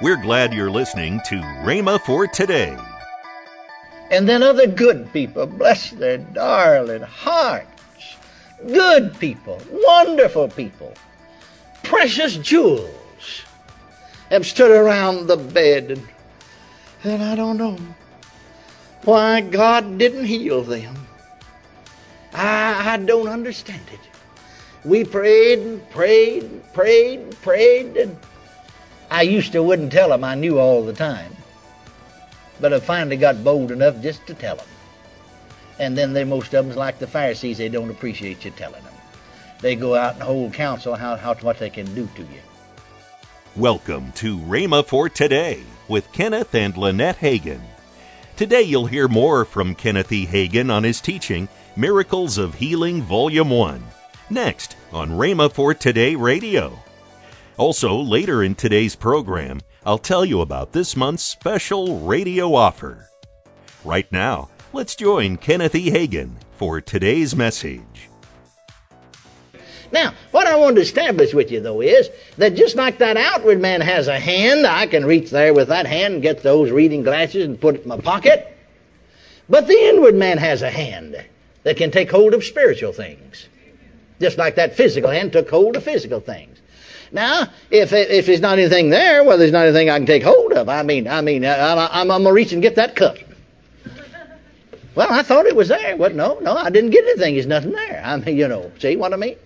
We're glad you're listening to Rhema for Today. And then other good people, bless their darling hearts. Good people, wonderful people, precious jewels, have stood around the bed and I don't know why God didn't heal them. I don't understand it. We prayed and prayed and prayed and prayed, and I used to wouldn't tell them I knew all the time. But I finally got bold enough just to tell them. And then they, most of them, like the Pharisees, they don't appreciate you telling them. They go out and hold counsel how what they can do to you. Welcome to Rhema for Today with Kenneth and Lynette Hagin. Today you'll hear more from Kenneth E. Hagin on his teaching, Miracles of Healing, Volume 1, next on Rhema for Today Radio. Also, later in today's program, I'll tell you about this month's special radio offer. Right now, let's join Kenneth E. Hagin for today's message. Now, what I want to establish with you, though, is that just like that outward man has a hand, I can reach there with that hand and get those reading glasses and put it in my pocket. But the inward man has a hand that can take hold of spiritual things, just like that physical hand took hold of physical things. Now, if there's not anything there, well, there's not anything I can take hold of. I'm going to reach and get that cup. Well, I thought it was there. Well, no, I didn't get anything. There's nothing there. See what I mean?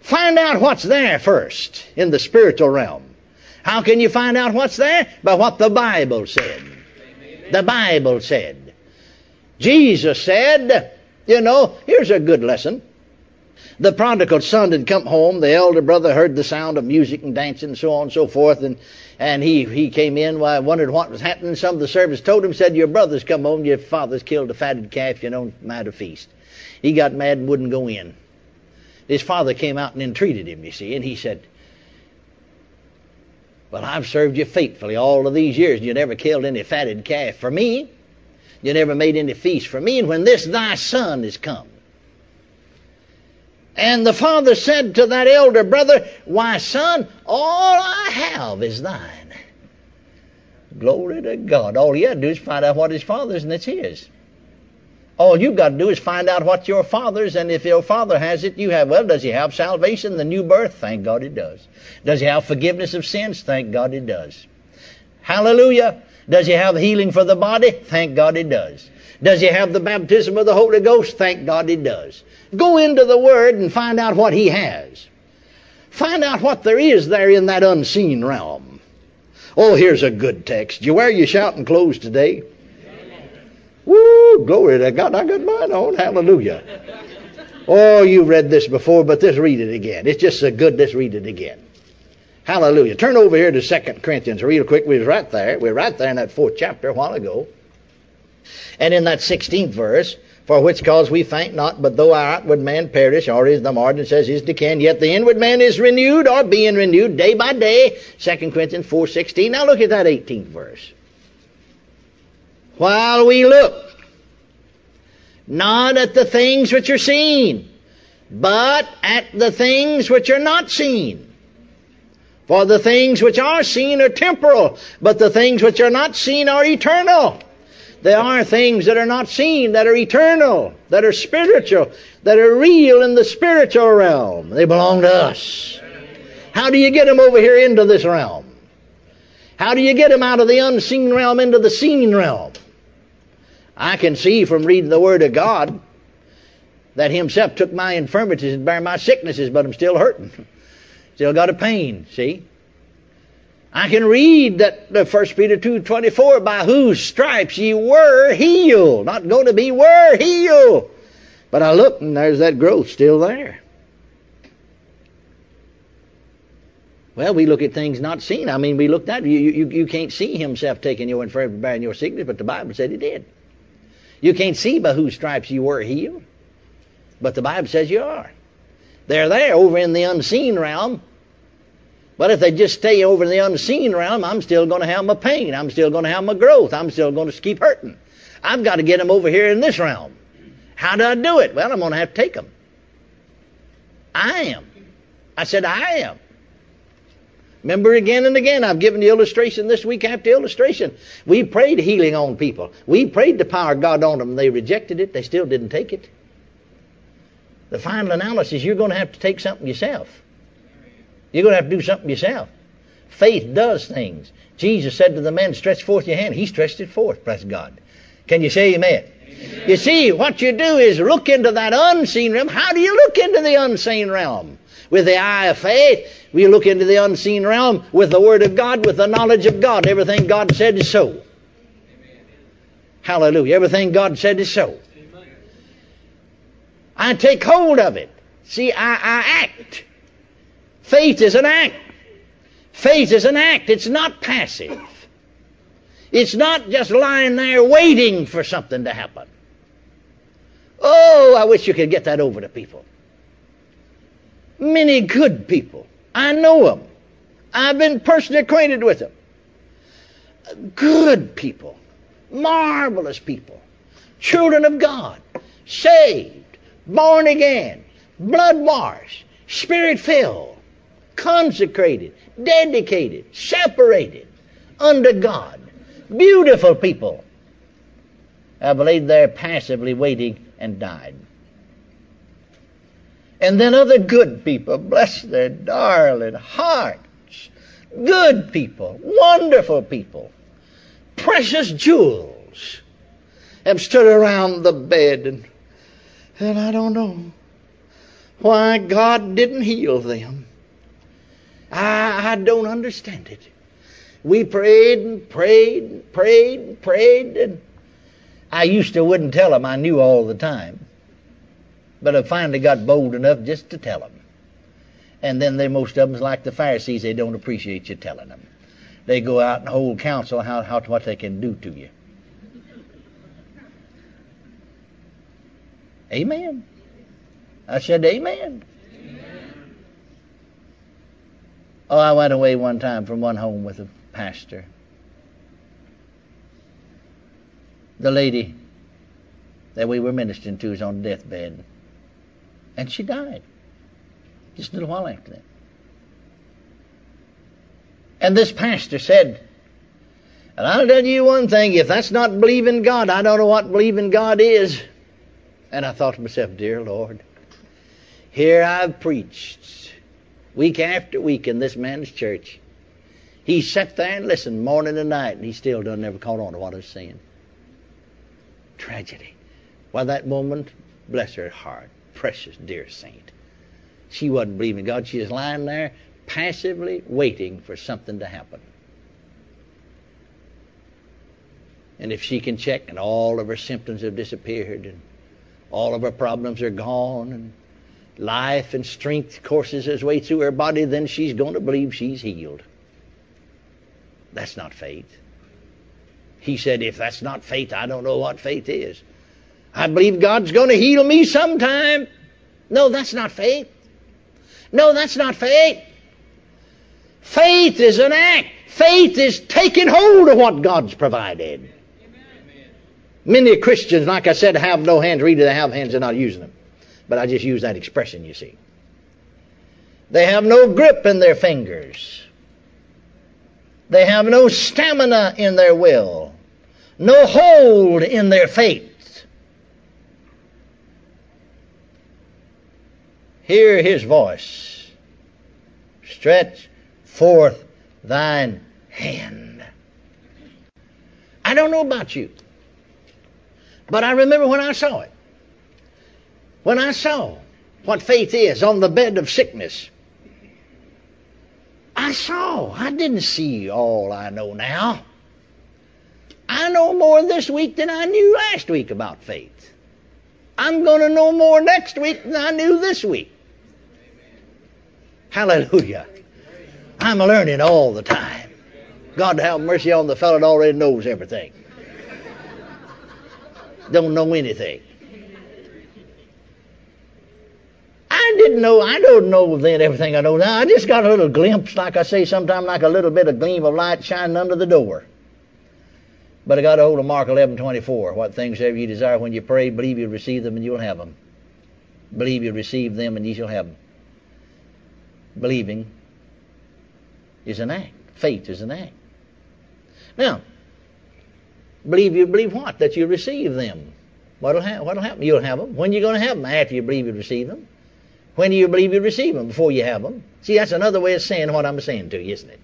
Find out what's there first in the spiritual realm. How can you find out what's there? By what the Bible said. Amen. The Bible said. Jesus said, here's a good lesson. The prodigal son had come home. The elder brother heard the sound of music and dancing and so on and so forth. And he came in, wondered what was happening. Some of the servants told him, said, your brother's come home. Your father's killed a fatted calf. You don't mind a feast. He got mad and wouldn't go in. His father came out and entreated him, and he said, well, I've served you faithfully all of these years. You never killed any fatted calf for me. You never made any feast for me. And when this thy son is come, and the father said to that elder brother, why, son, all I have is thine. Glory to God. All he had to do is find out what his father's, and it's his. All you've got to do is find out what your father's, and if your father has it, you have. Well, does he have salvation, the new birth? Thank God he does. Does he have forgiveness of sins? Thank God he does. Hallelujah. Does he have healing for the body? Thank God he does. Does he have the baptism of the Holy Ghost? Thank God he does. Go into the Word and find out what he has. Find out what there is there in that unseen realm. Oh, here's a good text. You wear your shouting clothes today. Amen. Woo, glory to God. I got mine on. Hallelujah. Oh, you've read this before, but let's read it again. It's just so good. Let's read it again. Hallelujah. Turn over here to 2 Corinthians real quick. We was right there. We're right there in that 4th chapter a while ago. And in that 16th verse, for which cause we faint not, but though our outward man perish, or is the margin says is decaying, yet the inward man is renewed, or being renewed day by day. 2 Corinthians 4:16. Now look at that 18th verse. While we look, not at the things which are seen, but at the things which are not seen. For the things which are seen are temporal, but the things which are not seen are eternal. There are things that are not seen, that are eternal, that are spiritual, that are real in the spiritual realm. They belong to us. How do you get them over here into this realm? How do you get them out of the unseen realm into the seen realm? I can see from reading the Word of God that Himself took my infirmities and bare my sicknesses, but I'm still hurting. Still got a pain, see? I can read that 1 Peter 2:24, by whose stripes ye were healed. Not going to be, were healed. But I look and there's that growth still there. Well, we look at things not seen. We looked at, you can't see Himself taking your infirmity, bearing your sickness, but the Bible said He did. You can't see by whose stripes you were healed, but the Bible says you are. They're there over in the unseen realm. But if they just stay over in the unseen realm, I'm still going to have my pain. I'm still going to have my growth. I'm still going to keep hurting. I've got to get them over here in this realm. How do I do it? Well, I'm going to have to take them. I am. I said, I am. Remember again and again, I've given the illustration this week after illustration. We prayed healing on people. We prayed the power of God on them. They rejected it. They still didn't take it. The final analysis, you're going to have to take something yourself. You're going to have to do something yourself. Faith does things. Jesus said to the man, stretch forth your hand. He stretched it forth, bless God. Can you say amen? Amen. You see, what you do is look into that unseen realm. How do you look into the unseen realm? With the eye of faith, we look into the unseen realm with the Word of God, with the knowledge of God. Everything God said is so. Amen. Hallelujah. Everything God said is so. Amen. I take hold of it. See, I act. Faith is an act. Faith is an act. It's not passive. It's not just lying there waiting for something to happen. Oh, I wish you could get that over to people. Many good people. I know them. I've been personally acquainted with them. Good people. Marvelous people. Children of God. Saved. Born again. Blood washed. Spirit filled. Consecrated. Dedicated. Separated. Unto God. Beautiful people. I've laid there passively waiting and died. And then other good people, bless their darling hearts. Good people, wonderful people, precious jewels, have stood around the bed and I don't know why God didn't heal them. I don't understand it. We prayed and prayed and prayed and prayed. And I used to wouldn't tell them I knew all the time. But I finally got bold enough just to tell them. And then they, most of them, like the Pharisees, they don't appreciate you telling them. They go out and hold counsel how what they can do to you. Amen. I said amen. Amen. Oh, I went away one time from one home with them. Pastor. The lady that we were ministering to is on deathbed, and she died just a little while after that. And this pastor said, and I'll tell you one thing, if that's not believing God, I don't know what believing God is. And I thought to myself, dear Lord, here I've preached week after week in this man's church. He sat there and listened morning and night, and he still done never caught on to what I was saying. Tragedy. Why, that woman, bless her heart, precious dear saint, she wasn't believing God. She was lying there passively waiting for something to happen. And if she can check, and all of her symptoms have disappeared, and all of her problems are gone, and life and strength courses its way through her body, then she's going to believe she's healed. That's not faith. He said, if that's not faith, I don't know what faith is. I believe God's going to heal me sometime. No, that's not faith. No, that's not faith. Faith is an act. Faith is taking hold of what God's provided. Amen. Many Christians, like I said, have no hands, or either they have hands and not using them. But I just use that expression, you see. They have no grip in their fingers. They have no stamina in their will, no hold in their faith. Hear his voice. Stretch forth thine hand. I don't know about you, but I remember when I saw it. When I saw what faith is on the bed of sickness, I saw. I didn't see all I know now. I know more this week than I knew last week about faith. I'm going to know more next week than I knew this week. Hallelujah. I'm learning all the time. God have mercy on the fellow that already knows everything. Don't know anything. I don't know then everything I know now. I just got a little glimpse, like I say sometimes, like a little bit of gleam of light shining under the door. But I got a hold of Mark 11:24. What things ever you desire when you pray, believe you receive them and you'll have them. Believe you receive them and you shall have them. Believing is an act. Faith is an act. Now, believe what? That you receive them. What'll happen? You'll have them. When are you going to have them? After you believe you receive them. When do you believe you receive them? Before you have them. See, that's another way of saying what I'm saying to you, isn't it?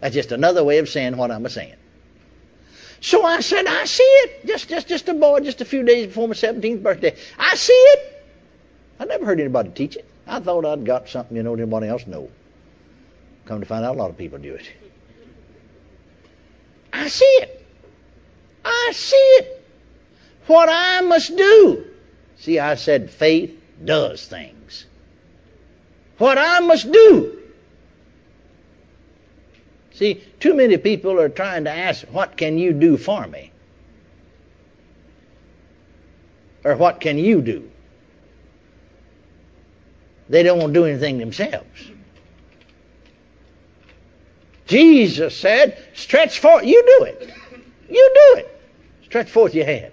That's just another way of saying what I'm saying. So I said, I see it. Just a boy, just a few days before my 17th birthday. I see it. I never heard anybody teach it. I thought I'd got something, anybody else know. Come to find out, a lot of people do it. I see it. I see it. What I must do. See, I said faith does things. What I must do. See, too many people are trying to ask, what can you do for me? Or what can you do? They don't want to do anything themselves. Jesus said, stretch forth. You do it. You do it. Stretch forth your hand.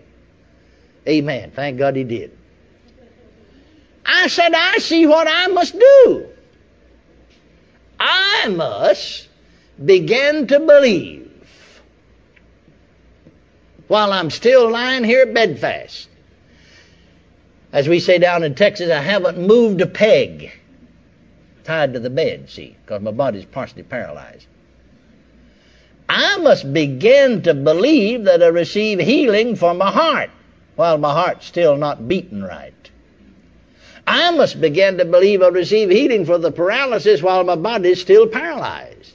Amen. Thank God he did. I said, I see what I must do. I must begin to believe while I'm still lying here bedfast. As we say down in Texas, I haven't moved a peg tied to the bed, see, because my body's partially paralyzed. I must begin to believe that I receive healing for my heart while my heart's still not beating right. I must begin to believe I receive healing for the paralysis while my body's still paralyzed.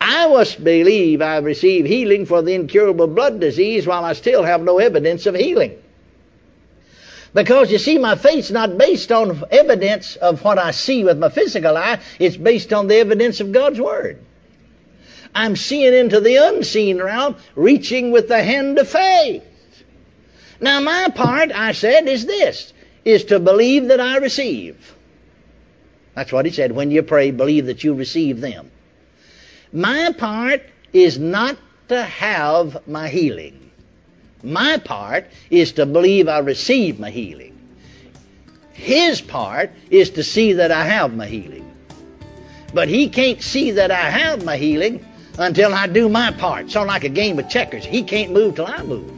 I must believe I receive healing for the incurable blood disease while I still have no evidence of healing. Because, you see, my faith's not based on evidence of what I see with my physical eye. It's based on the evidence of God's Word. I'm seeing into the unseen realm, reaching with the hand of faith. Now, my part, I said, is this, is to believe that I receive. That's what he said. When you pray, believe that you receive them. My part is not to have my healing. My part is to believe I receive my healing. His part is to see that I have my healing. But he can't see that I have my healing until I do my part. It's like a game of checkers. He can't move till I move.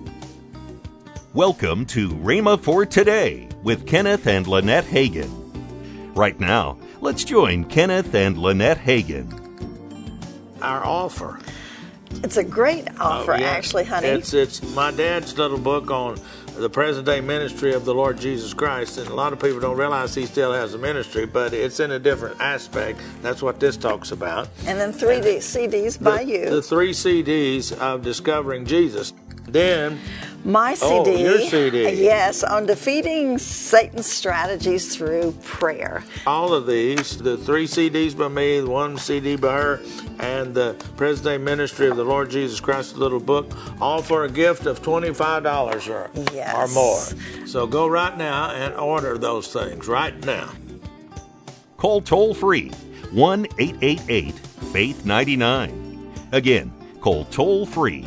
Welcome to Rhema for Today with Kenneth and Lynette Hagin. Right now, let's join Kenneth and Lynette Hagin. Our offer. It's a great offer, yeah. Actually, honey. It's my dad's little book on the present-day ministry of the Lord Jesus Christ, and a lot of people don't realize he still has a ministry, but it's in a different aspect. That's what this talks about. And then three CDs by you. The three CDs of Discovering Jesus. Then my CD, your CD, yes, on defeating Satan's strategies through prayer. All of these, the three CDs by me, one CD by her, and the present day ministry of the Lord Jesus Christ, little book, all for a gift of $25 or more. So go right now and order those things right now. Call toll free 1-888-FAITH-99. Again, call toll free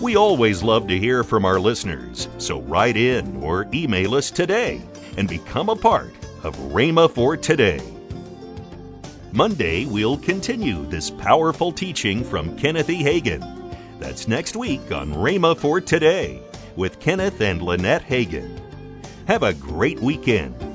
We always love to hear from our listeners, so write in or email us today and become a part of Rhema for Today. Monday, we'll continue this powerful teaching from Kenneth E. Hagin. That's next week on Rhema for Today with Kenneth and Lynette Hagin. Have a great weekend.